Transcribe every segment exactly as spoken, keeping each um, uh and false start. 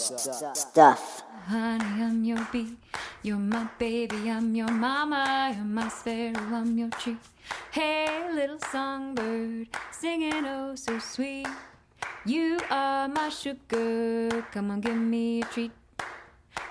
stuff. Honey, I'm your bee, you're my baby, I'm your mama, you're my sparrow, I'm your tree. Hey, little songbird, singing oh so sweet. You are my sugar, come on, give me a treat.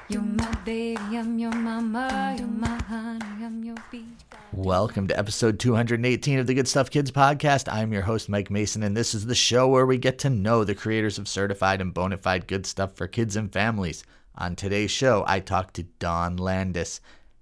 You're my baby, I'm your mama, you're my honey, I'm your bee. Welcome to episode two hundred eighteen of the Good Stuff Kids podcast. I'm your host, Mike Mason, and this is the show where we get to know the creators of certified and bona fide good stuff for kids and families. On today's show, I talked to Dawn Landes.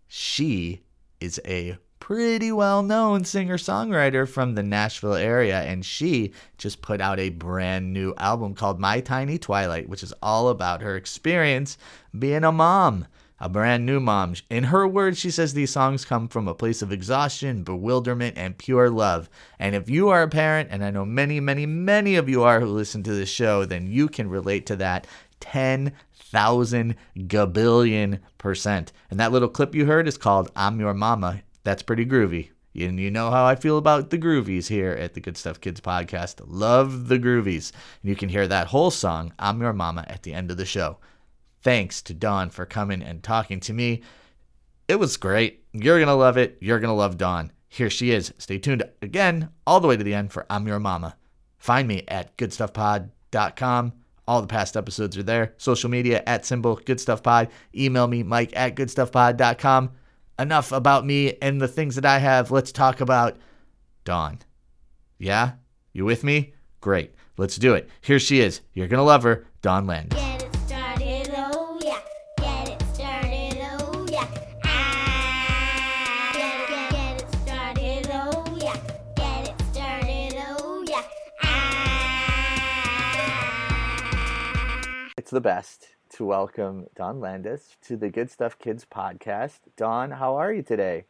She is a pretty well-known singer-songwriter from the Nashville area, and she just put out a brand new album called My Tiny Twilight, which is all about her experience being a mom. A brand new mom. In her words, she says these songs come from a place of exhaustion, bewilderment, and pure love. And if you are a parent, and I know many, many, many of you are who listen to this show, then you can relate to that ten thousand gabillion percent. And that little clip you heard is called I'm Your Mama. That's pretty groovy. And you know how I feel about the groovies here at the Good Stuff Kids podcast. Love the groovies. And you can hear that whole song, I'm Your Mama, at the end of the show. Thanks to Dawn for coming and talking to me. It was great. You're going to love it. You're going to love Dawn. Here she is. Stay tuned again all the way to the end for I'm Your Mama. Find me at good stuff pod dot com. All the past episodes are there. Social media at symbol goodstuffpod. Email me, Mike at good stuff pod dot com. Enough about me and the things that I have. Let's talk about Dawn. Yeah? You with me? Great. Let's do it. Here she is. You're going to love her. Dawn Landes. Yeah. The best to welcome Dawn Landes to the Good Stuff Kids podcast. Dawn, how are you today?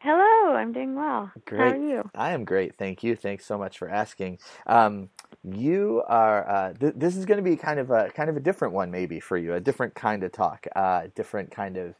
Hello, I'm doing well. Great. How are you? I am great, thank you. Thanks so much for asking. Um, you are. Uh, th- this is going to be kind of a kind of a different one, maybe for you, a different kind of talk, a uh, different kind of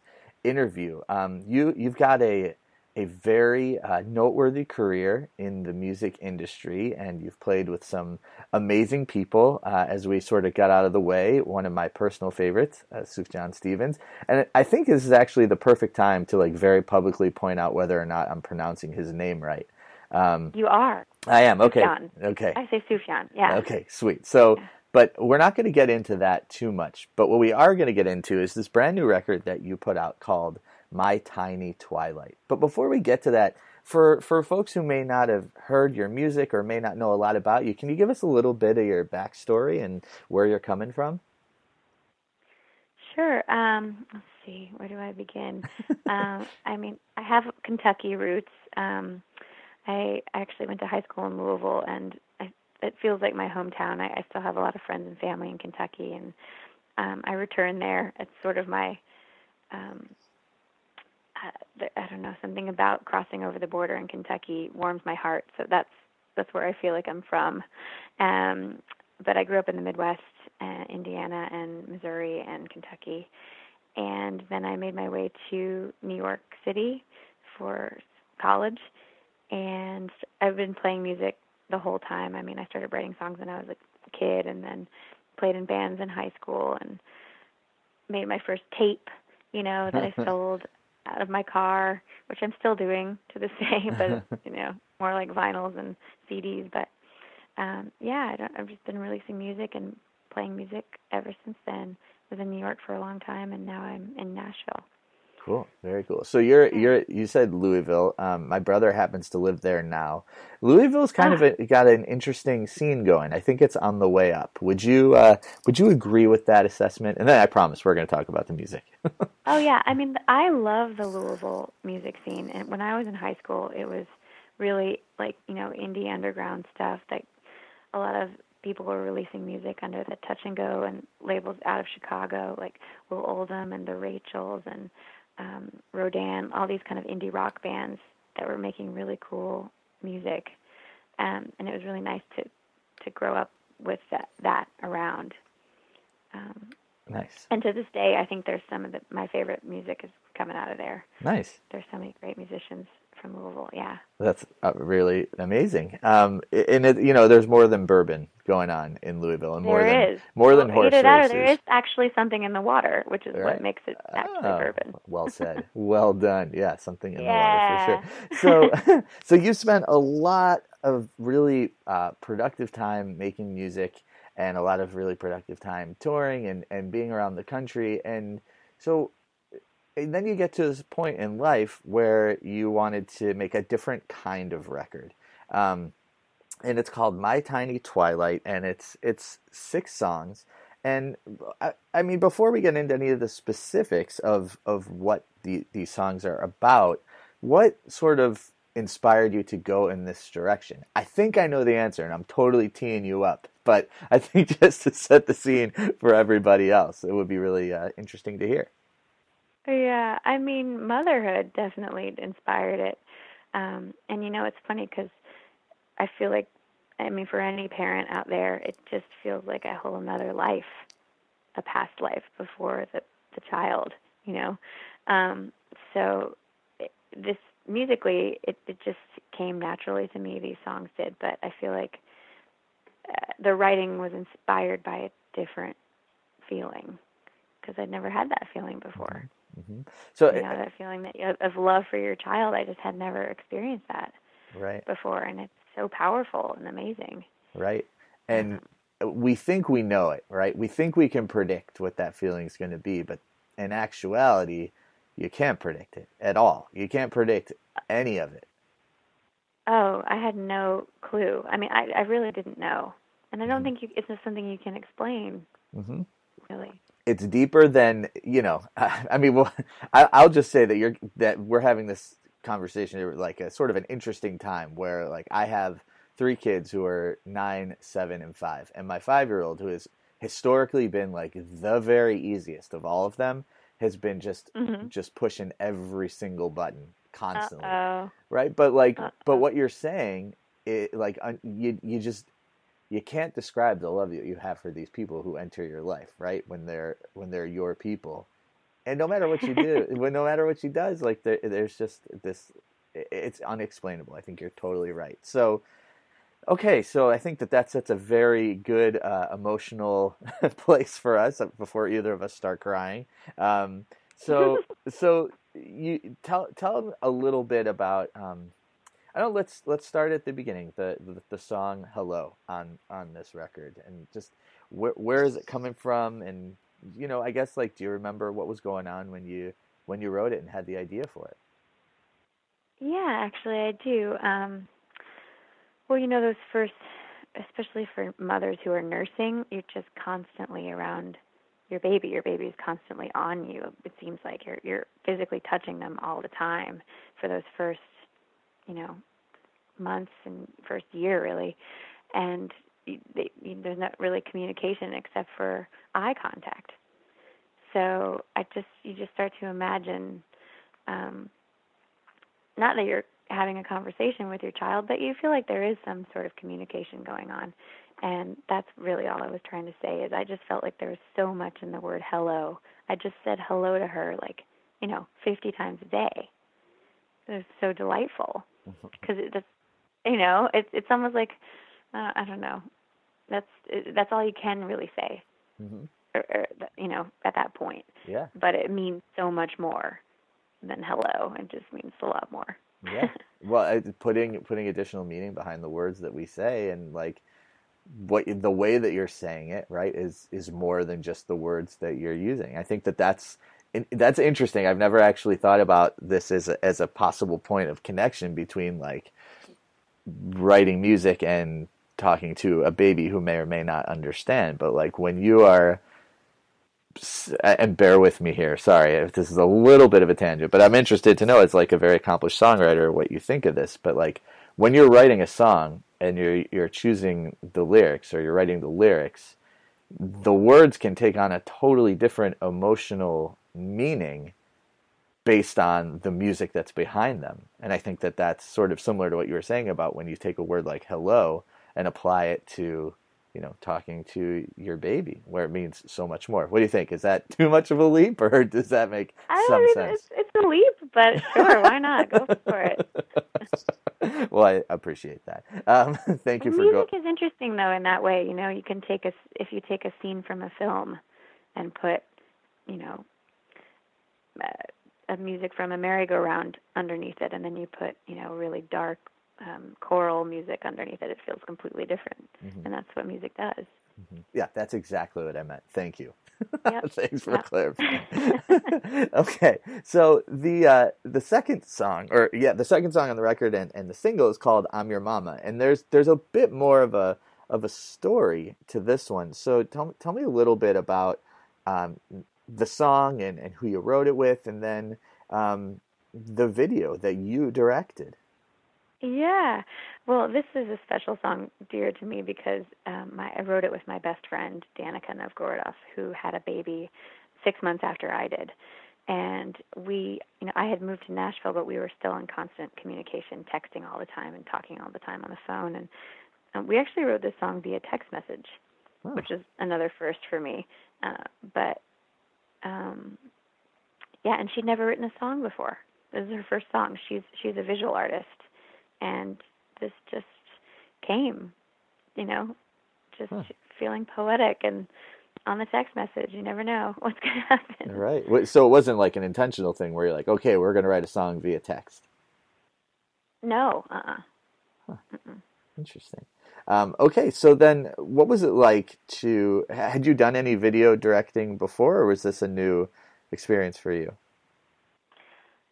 interview. Um, you you've got a a very uh, noteworthy career in the music industry, and you've played with some amazing people. Uh, as we sort of got out of the way, one of my personal favorites, uh, Sufjan Stevens. And I think this is actually the perfect time to like very publicly point out whether or not I'm pronouncing his name right. Um, you are. I am. Okay. Sufjan. Okay. I say Sufjan. Yeah. Okay. Sweet. So, yeah. But we're not going to get into that too much. But what we are going to get into is this brand new record that you put out called My Tiny Twilight. But before we get to that, for, for folks who may not have heard your music or may not know a lot about you, can you give us a little bit of your backstory and where you're coming from? Sure. Um, let's see. Where do I begin? um, I mean, I have Kentucky roots. Um, I actually went to high school in Louisville, and I, it feels like my hometown. I, I still have a lot of friends and family in Kentucky, and um, I return there. It's sort of my... Um, Uh, I don't know, something about crossing over the border in Kentucky warms my heart. So that's that's where I feel like I'm from. Um, but I grew up in the Midwest, uh, Indiana and Missouri and Kentucky. And then I made my way to New York City for college. And I've been playing music the whole time. I mean, I started writing songs when I was a kid and then played in bands in high school and made my first tape, you know, that I sold out of my car, which I'm still doing to this day, but, you know, more like vinyls and C Ds. But, um, yeah, I don't, I've just been releasing music and playing music ever since then. I was in New York for a long time, and now I'm in Nashville. Cool. Very cool. So you're, you're, you said Louisville. Um, my brother happens to live there now. Louisville's kind ah. of a, got an interesting scene going. I think it's on the way up. Would you, uh, would you agree with that assessment? And then I promise we're going to talk about the music. Oh yeah. I mean, I love the Louisville music scene. And when I was in high school, it was really like, you know, indie underground stuff that a lot of people were releasing music under the Touch and Go and labels out of Chicago, like Will Oldham and the Rachels and, Um, Rodan, all these kind of indie rock bands that were making really cool music. Um, and it was really nice to, to grow up with that, that around. Um, nice. And to this day, I think there's some of the, my favorite music is coming out of there. Nice. There's so many great musicians from Louisville. Yeah. That's really amazing. Um, and it, you know, there's more than bourbon going on in Louisville, and more there than is. more than horse Either that races. Or there is actually something in the water, which is right. what makes it actually oh, bourbon. Well said. Well done. Yeah, something in yeah. the water for sure. So, so you spent a lot of really uh, productive time making music, and a lot of really productive time touring and, and being around the country, and so. And then you get to this point in life where you wanted to make a different kind of record. Um, and it's called My Tiny Twilight, and it's it's six songs. And, I, I mean, before we get into any of the specifics of, of what the, these songs are about, what sort of inspired you to go in this direction? I think I know the answer, and I'm totally teeing you up. But I think just to set the scene for everybody else, it would be really uh, interesting to hear. Yeah, I mean, motherhood definitely inspired it. Um, and, you know, it's funny because I feel like, I mean, for any parent out there, it just feels like a whole another life, a past life before the, the child, you know. Um, so it, this musically, it, it just came naturally to me, these songs did. But I feel like uh, the writing was inspired by a different feeling because I'd never had that feeling before. Mm-hmm. So you know, it, that feeling that of love for your child, I just had never experienced that right. before, and it's so powerful and amazing. Right, and um, we think we know it, right? We think we can predict what that feeling is going to be, but in actuality, you can't predict it at all. You can't predict any of it. Oh, I had no clue. I mean, I, I really didn't know, and I don't mm-hmm. think you, it's just something you can explain. Mm-hmm. Really. It's deeper than, you know, I, I mean, well, I, I'll just say that you're, that we're having this conversation, like a sort of an interesting time where like I have three kids who are nine, seven, and five. And my five-year-old, who has historically been like the very easiest of all of them, has been just, mm-hmm. just pushing every single button constantly. Uh-oh. Right. But like, Uh-oh. but what you're saying, it like you, you just, you can't describe the love that you have for these people who enter your life, right? When they're when they're your people, and no matter what you do, when no matter what she does, like there, there's just this, it's unexplainable. I think you're totally right. So, okay, so I think that that sets a very good uh, emotional place for us before either of us start crying. Um, so, so you tell tell a little bit about. Um, I don't, let's let's start at the beginning, the the, the song Hello on, on this record, and just where where is it coming from, and you know, I guess like do you remember what was going on when you when you wrote it and had the idea for it? Yeah, actually I do. Um, well, you know, those first, especially for mothers who are nursing, you're just constantly around your baby. Your baby is constantly on you. It seems like you're you're physically touching them all the time for those first, you know, months and first year really, and they, you, there's not really communication except for eye contact. So I just you just start to imagine, um, not that you're having a conversation with your child, but you feel like there is some sort of communication going on, and that's really all I was trying to say. Is I just felt like there was so much in the word hello. I just said hello to her like, you know, fifty times a day. It was so delightful. Because that's, you know, it's it's almost like uh, I don't know. That's that's all you can really say, mm-hmm. or, or, you know, at that point. Yeah. But it means so much more than hello. It just means a lot more. Yeah. Well, putting putting additional meaning behind the words that we say, and like what the way that you're saying it, right, is is more than just the words that you're using. I think that that's. And that's interesting. I've never actually thought about this as a, as a possible point of connection between like writing music and talking to a baby who may or may not understand. But like when you are, and bear with me here, sorry if this is a little bit of a tangent, but I'm interested to know, as like a very accomplished songwriter, what you think of this. But like when you're writing a song and you're you're choosing the lyrics, or you're writing the lyrics, the words can take on a totally different emotional meaning based on the music that's behind them. And I think that that's sort of similar to what you were saying about when you take a word like hello and apply it to you know, talking to your baby, where it means so much more. What do you think? Is that too much of a leap, or does that make I some mean, sense? It's, it's a leap, but sure, why not? Go for it. Well, I appreciate that. Um, thank you and for going. Music go- is interesting, though, in that way. You know, you can take a, if you take a scene from a film and put, you know, a, a music from a merry-go-round underneath it, and then you put, you know, really dark, Um, choral music underneath it, it feels completely different. Mm-hmm. And that's what music does. Mm-hmm. Yeah, that's exactly what I meant. Thank you. Yep. Thanks for yep. clarifying. Okay, so the uh, the second song, or yeah, the second song on the record and, and the single is called I'm Your Mama. And there's there's a bit more of a of a story to this one. So tell, tell me a little bit about um, the song and, and who you wrote it with, and then um, the video that you directed. Yeah. Well, this is a special song dear to me because um, my, I wrote it with my best friend, Danica Novgorodoff, who had a baby six months after I did. And we, you know, I had moved to Nashville, but we were still in constant communication, texting all the time and talking all the time on the phone. And um, we actually wrote this song via text message, oh. which is another first for me. Uh, but, um, yeah, and she'd never written a song before. This is her first song. She's She's a visual artist. And this just came, you know, just huh. feeling poetic. And on the text message, you never know what's going to happen. Right. So it wasn't like an intentional thing where you're like, okay, we're going to write a song via text. No. Uh-uh. Huh. Mm-mm. Interesting. Um, okay. So then what was it like to, had you done any video directing before, or was this a new experience for you?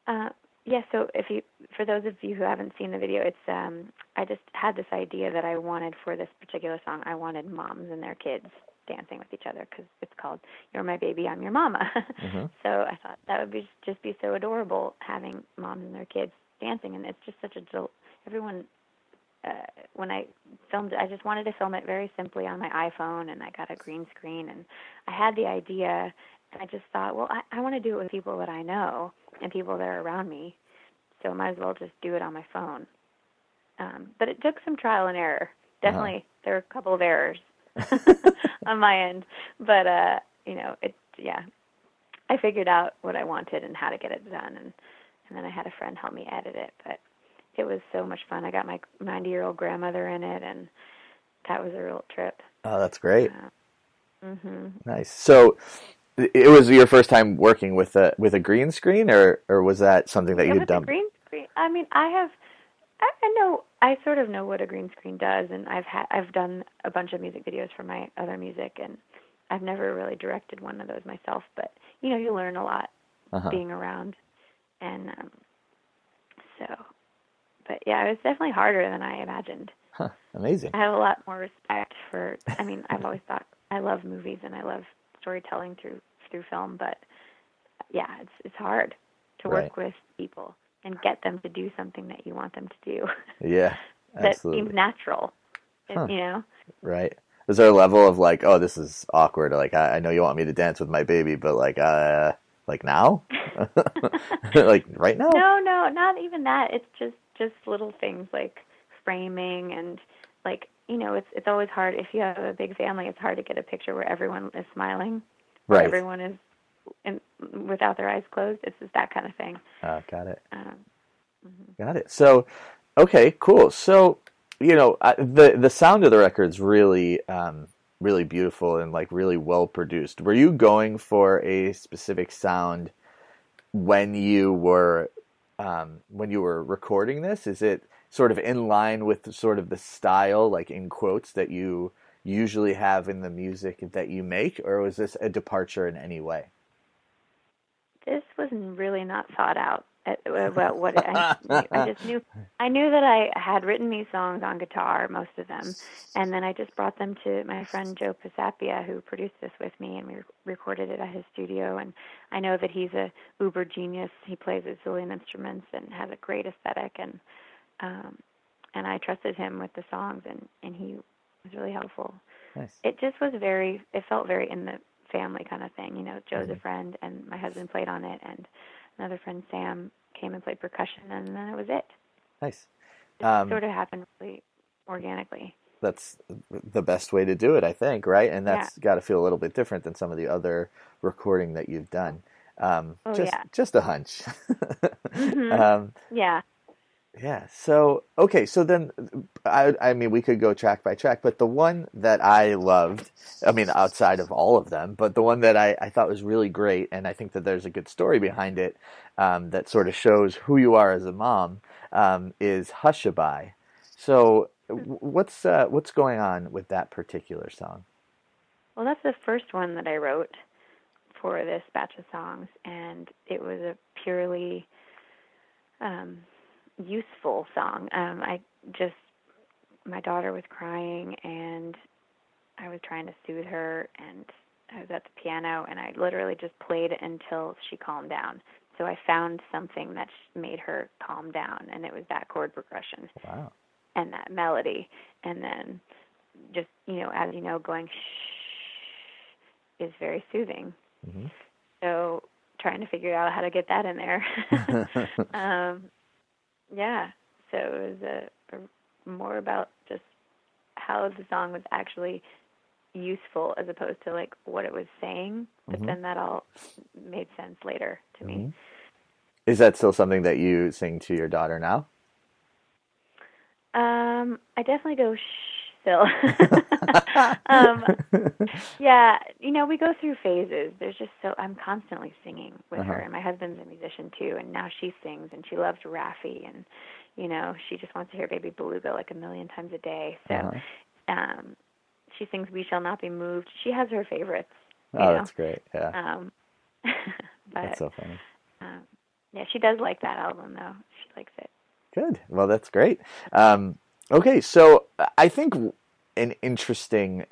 Uh Yeah, so if you, for those of you who haven't seen the video, it's um, I just had this idea that I wanted for this particular song, I wanted moms and their kids dancing with each other, because it's called You're My Baby, I'm Your Mama. Mm-hmm. So I thought that would be just be so adorable, having moms and their kids dancing, and it's just such a del- everyone. Uh, when I filmed it, I just wanted to film it very simply on my iPhone, and I got a green screen, and I had the idea. And I just thought, well, I, I want to do it with people that I know and people that are around me, so I might as well just do it on my phone. Um, but it took some trial and error. Definitely, uh-huh. There were a couple of errors on my end. But, uh, you know, it yeah, I figured out what I wanted and how to get it done, and, and then I had a friend help me edit it. But it was so much fun. I got my ninety-year-old grandmother in it, and that was a real trip. Oh, that's great. Uh, mm-hmm. Nice. So... It was your first time working with a with a green screen, or, or was that something that yeah, you'd done? Green screen. I mean, I have, I, I know, I sort of know what a green screen does, and I've ha- I've done a bunch of music videos for my other music, and I've never really directed one of those myself. But you know, you learn a lot uh-huh. being around, and um, so, but yeah, it was definitely harder than I imagined. Huh, amazing. I have a lot more respect for. I mean, I've always thought I love movies and I love storytelling through. through film, but yeah, it's it's hard to work right. with people and get them to do something that you want them to do. Yeah, absolutely. That seems natural, huh. you know? Right. Is there a level of like, oh, this is awkward, like, I, I know you want me to dance with my baby, but like, uh, like now? Like right now? No, no, not even that. It's just, just little things like framing and like, you know, it's it's always hard. If you have a big family, it's hard to get a picture where everyone is smiling. Right. Everyone is in, without their eyes closed. It's just that kind of thing. Uh, got it. Um, mm-hmm. Got it. So, okay, cool. So, you know, I, the the sound of the record's really, um, really beautiful and like really well produced. Were you going for a specific sound when you were um, when you were recording this? Is it sort of in line with the, sort of the style, like in quotes, that you usually have in the music that you make, or was this a departure in any way? This was really not thought out about what it, I, I just knew. I knew that I had written these songs on guitar, most of them, and then I just brought them to my friend Joe Pisapia, who produced this with me, and we recorded it at his studio. And I know that he's a uber genius. He plays a zillion instruments and has a great aesthetic, and um, and I trusted him with the songs, and and he. It was really helpful. Nice. It just was very, it felt very in the family kind of thing. You know, Joe's mm-hmm. a friend, and my husband played on it, and another friend, Sam, came and played percussion, and then that was it. Nice. It um, sort of happened really organically. that's the best way to do it, I think, right? And that's yeah. got to feel a little bit different than some of the other recording that you've done. Um, oh, just, yeah. just a hunch. mm-hmm. um, yeah. Yeah. So, okay. So then, I, I mean, we could go track by track, but the one that I loved, I mean, outside of all of them, but the one that I, I thought was really great, and I think that there's a good story behind it um, that sort of shows who you are as a mom, um, is Hushabye. So what's uh, what's going on with that particular song? Well, that's the first one that I wrote for this batch of songs, and it was a purely um, useful song. Um, I just, my daughter was crying, and I was trying to soothe her, and I was at the piano, and I literally just played it until she calmed down. So I found something that made her calm down, and it was that chord progression. Wow. And that melody, and then just, you know, as you know, going shh is very soothing. Mm-hmm. So trying to figure out how to get that in there. um, yeah, so it was a, a, more about just how the song was actually useful as opposed to, like, what it was saying, but mm-hmm. then that all made sense later to mm-hmm. me. Is that still something that you sing to your daughter now? Um, I definitely go shh still. um, yeah, you know, we go through phases. There's just so, I'm constantly singing with uh-huh. her, and my husband's a musician too, and now she sings, and she loves Raffi, and, you know, she just wants to hear Baby Beluga like a million times a day. So uh-huh. um, she sings We Shall Not Be Moved. She has her favorites. Oh, know? That's great, yeah. Um, but, that's so funny. Um, yeah, she does like that album, though. She likes it. Good. Well, that's great. Um, okay, so I think an interesting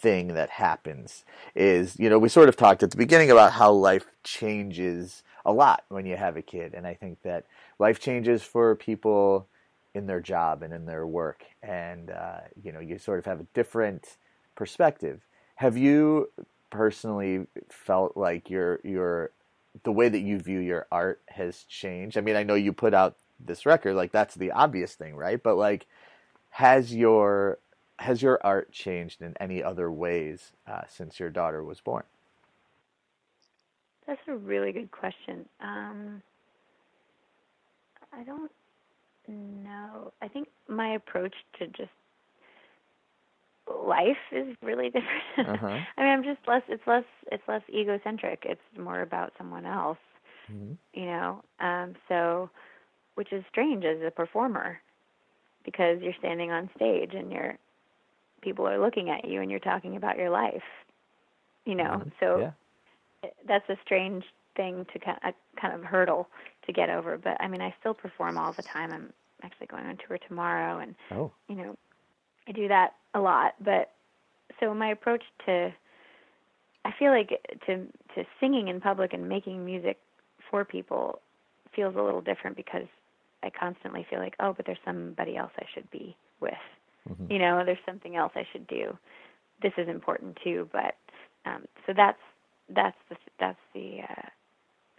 thing that happens is, you know, we sort of talked at the beginning about how life changes a lot when you have a kid, and I think that life changes for people in their job and in their work, and, uh, you know, you sort of have a different perspective. Have you personally felt like your your the way that you view your art has changed? I mean, I know you put out this record, like, that's the obvious thing, right? But, like, has your has your art changed in any other ways uh, since your daughter was born? That's a really good question. Um, I don't know. I think my approach to just life is really different. Uh-huh. I mean, I'm just less. It's less. It's less egocentric. It's more about someone else. Mm-hmm. You know. Um, so. Which is strange as a performer, because you're standing on stage and you're, people are looking at you and you're talking about your life, you know. Mm-hmm. So yeah. That's a strange thing to kind of, kind of hurdle to get over. But I mean, I still perform all the time. I'm actually going on tour tomorrow, and oh. you know, I do that a lot. But so my approach to, I feel like to to singing in public and making music for people feels a little different, because I constantly feel like, oh, but there's somebody else I should be with, mm-hmm. you know, there's something else I should do. This is important too. But, um, so that's, that's the, that's the, uh,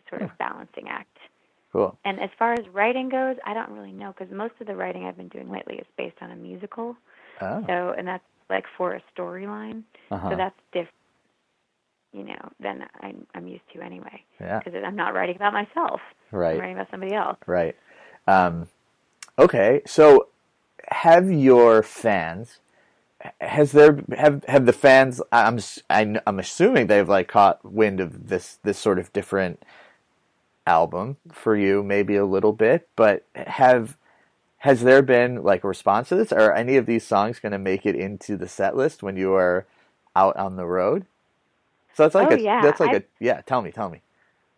sort yeah. of balancing act. Cool. And as far as writing goes, I don't really know, because most of the writing I've been doing lately is based on a musical. Oh. So, and that's like for a storyline. Uh-huh. So that's different, you know, than I'm, I'm used to anyway. Yeah. Because I'm not writing about myself. Right. I'm writing about somebody else. Right. Um, okay. So have your fans, has there, have, have the fans, I'm, I'm assuming they've like caught wind of this, this sort of different album for you, maybe a little bit, but have, has there been like a response to this? Are any of these songs going to make it into the set list when you are out on the road? So that's like oh, a, yeah. that's like I've, a, yeah, tell me, tell me.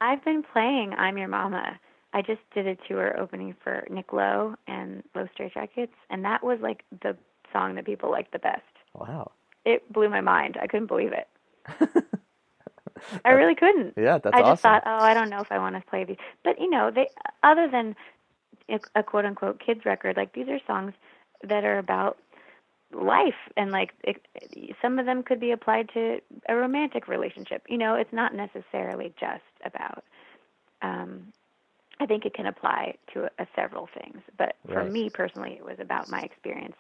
I've been playing I'm Your Mama. I just did a tour opening for Nick Lowe and Low Stray Jackets, and that was like the song that people liked the best. Wow. It blew my mind. I couldn't believe it. I really couldn't. Yeah, that's awesome. I just awesome. thought, oh, I don't know if I want to play these. But, you know, they other than a quote-unquote kids record, like, these are songs that are about life, and like it, some of them could be applied to a romantic relationship. You know, it's not necessarily just about um I think it can apply to a, a several things, but right. for me personally, it was about my experience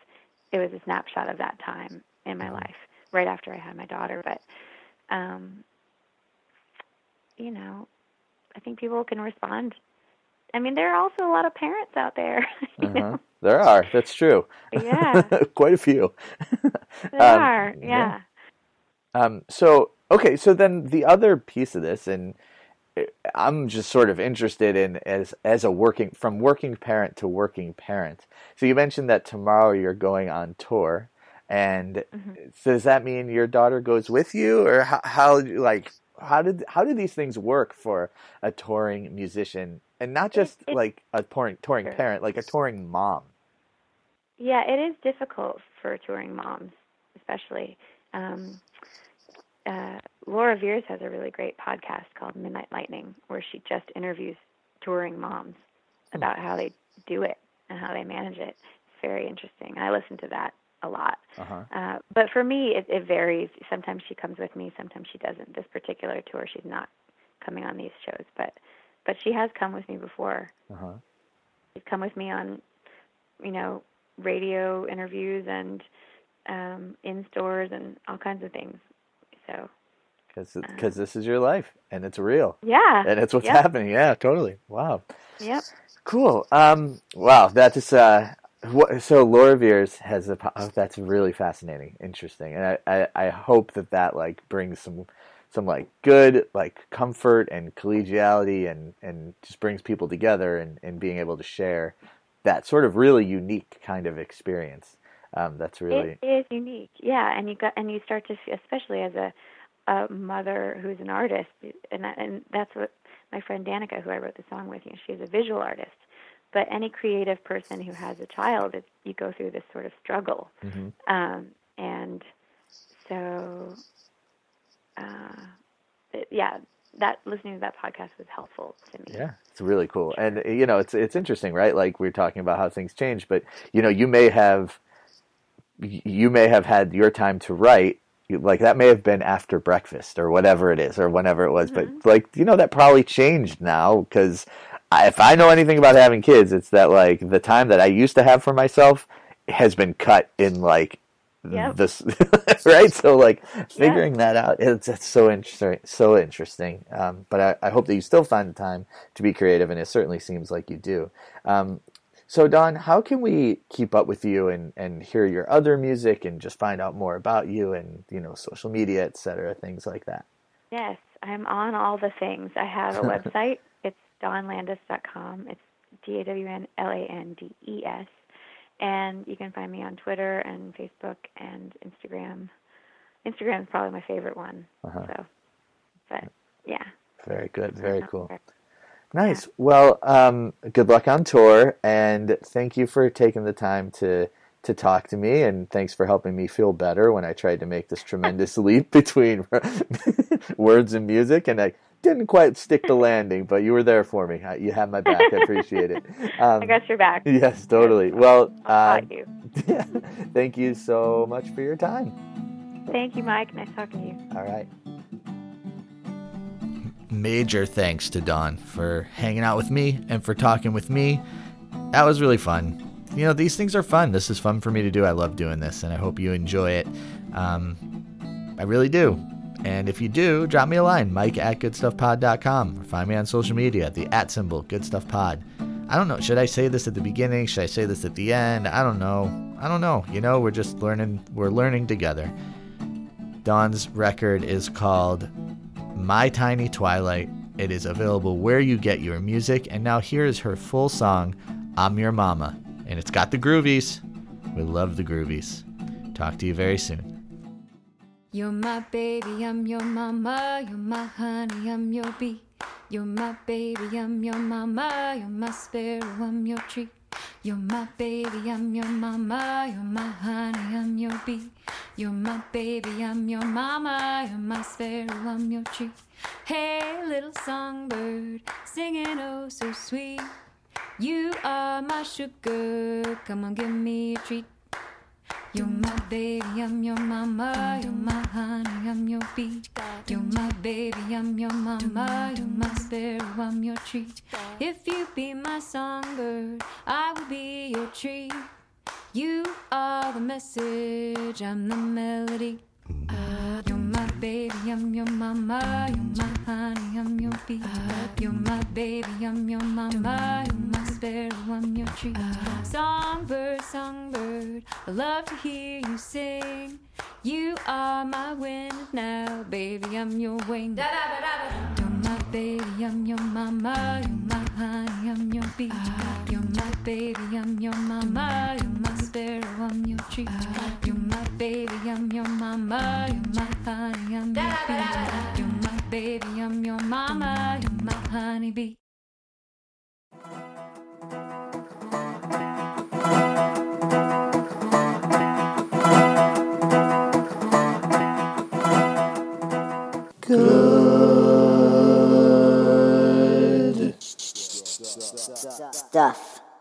it was a snapshot of that time in my life, right after I had my daughter. But, um, you know, I think people can respond. I mean, there are also a lot of parents out there. You uh-huh. know? There are. That's true. Yeah. Quite a few. There um, are, yeah. yeah. Um, so, okay, so then the other piece of this, and I'm just sort of interested in as as a working, from working parent to working parent. So you mentioned that tomorrow you're going on tour, and mm-hmm. so does that mean your daughter goes with you, or how, how like how did how do these things work for a touring musician? And not just it, it, like a touring, touring sure. parent, like a touring mom. Yeah, it is difficult for touring moms, especially. Um, uh, Laura Veirs has a really great podcast called Midnight Lightning, where she just interviews touring moms about how they do it and how they manage it. It's very interesting. I listen to that a lot. Uh-huh. Uh, but for me, it, it varies. Sometimes she comes with me, sometimes she doesn't. This particular tour, she's not coming on these shows, but... But she has come with me before. Uh-huh. She's come with me on, you know, radio interviews and um, in stores and all kinds of things. So, because um, this is your life and it's real. Yeah. And it's what's yep. happening. Yeah, totally. Wow. Yep. Cool. Um, wow. That is. Uh, what, so Laura Veirs has a. Oh, that's really fascinating, interesting, and I, I, I hope that that like brings some. some like good like comfort and collegiality and, and just brings people together and, and being able to share that sort of really unique kind of experience. Um, that's really it is unique, yeah. And you got and you start to, especially as a, a mother who's an artist, and and that's what my friend Danica, who I wrote the song with, you know, she's a visual artist. But any creative person who has a child, it, you go through this sort of struggle, mm-hmm. um, and so. Uh, it, yeah, that listening to that podcast was helpful to me. Yeah, it's really cool, sure. And you know, it's it's interesting, right? Like we're talking about how things change, but you know, you may have you may have had your time to write, like that may have been after breakfast or whatever it is, or whenever it was. Mm-hmm. But like you know, that probably changed now because if I know anything about having kids, it's that like the time that I used to have for myself has been cut in like. Yep. This right, so like figuring yeah. that out, it's, it's so interesting, so interesting. Um, but I, I hope that you still find the time to be creative, and it certainly seems like you do. Um, so, Dawn, how can we keep up with you and, and hear your other music and just find out more about you and you know social media, et cetera, things like that? Yes, I'm on all the things. I have a website. It's dawn landes dot com. It's D A W N L A N D E S. And you can find me on Twitter and Facebook and Instagram. Instagram is probably my favorite one. Uh-huh. So, but yeah. Very good. Very cool. Nice. Yeah. Well, um, good luck on tour, and thank you for taking the time to to talk to me, and thanks for helping me feel better when I tried to make this tremendous leap between words and music, and I didn't quite stick the landing, but you were there for me. You had my back. I appreciate it. Um, I got your back. Yes, totally. Well, uh, thank you. Yeah, thank you so much for your time. Thank you, Mike. Nice talking to you. All right. Major thanks to Dawn for hanging out with me and for talking with me. That was really fun. You know, these things are fun. This is fun for me to do. I love doing this, and I hope you enjoy it. Um, I really do. And if you do, drop me a line, mike at good stuff pod dot com, or find me on social media, the at symbol, goodstuffpod. I don't know. Should I say this at the beginning? Should I say this at the end? I don't know. I don't know. You know, we're just learning. We're learning together. Dawn's record is called My Tiny Twilight. It is available where you get your music. And now here is her full song, I'm Your Mama. And it's got the groovies. We love the groovies. Talk to you very soon. You're my baby, I'm your mama. You're my honey, I'm your bee. You're my baby, I'm your mama. You're my sparrow, I'm your tree. You're my baby, I'm your mama. You're my honey, I'm your bee. You're my baby, I'm your mama. You're my sparrow, I'm your tree. Hey, little songbird, singing oh so sweet. You are my sugar, come on, give me a treat. You're my baby, I'm your mama. You're my honey, I'm your bee. You're my baby, I'm your mama. You're my sparrow, I'm your treat. If you be my songbird, I will be your tree. You are the message, I'm the melody. Uh, you're my baby, I'm your mama. You're my honey, I'm your bee. Uh, you're my baby, I'm your mama. You're my sparrow, I'm your treat. Uh, songbird, songbird, I love to hear you sing. You are my wind now, baby, I'm your wing. Da-da-da-da-da. You're my baby, I'm your mama. You're my honey, I'm your bee. Uh, you're my baby, I'm your mama. You're my sparrow, I'm your treat. Uh, you're my baby, I'm your mama. You're my honey, I'm your bee. You're my baby, I'm your mama. You're my honey bee. Good stuff.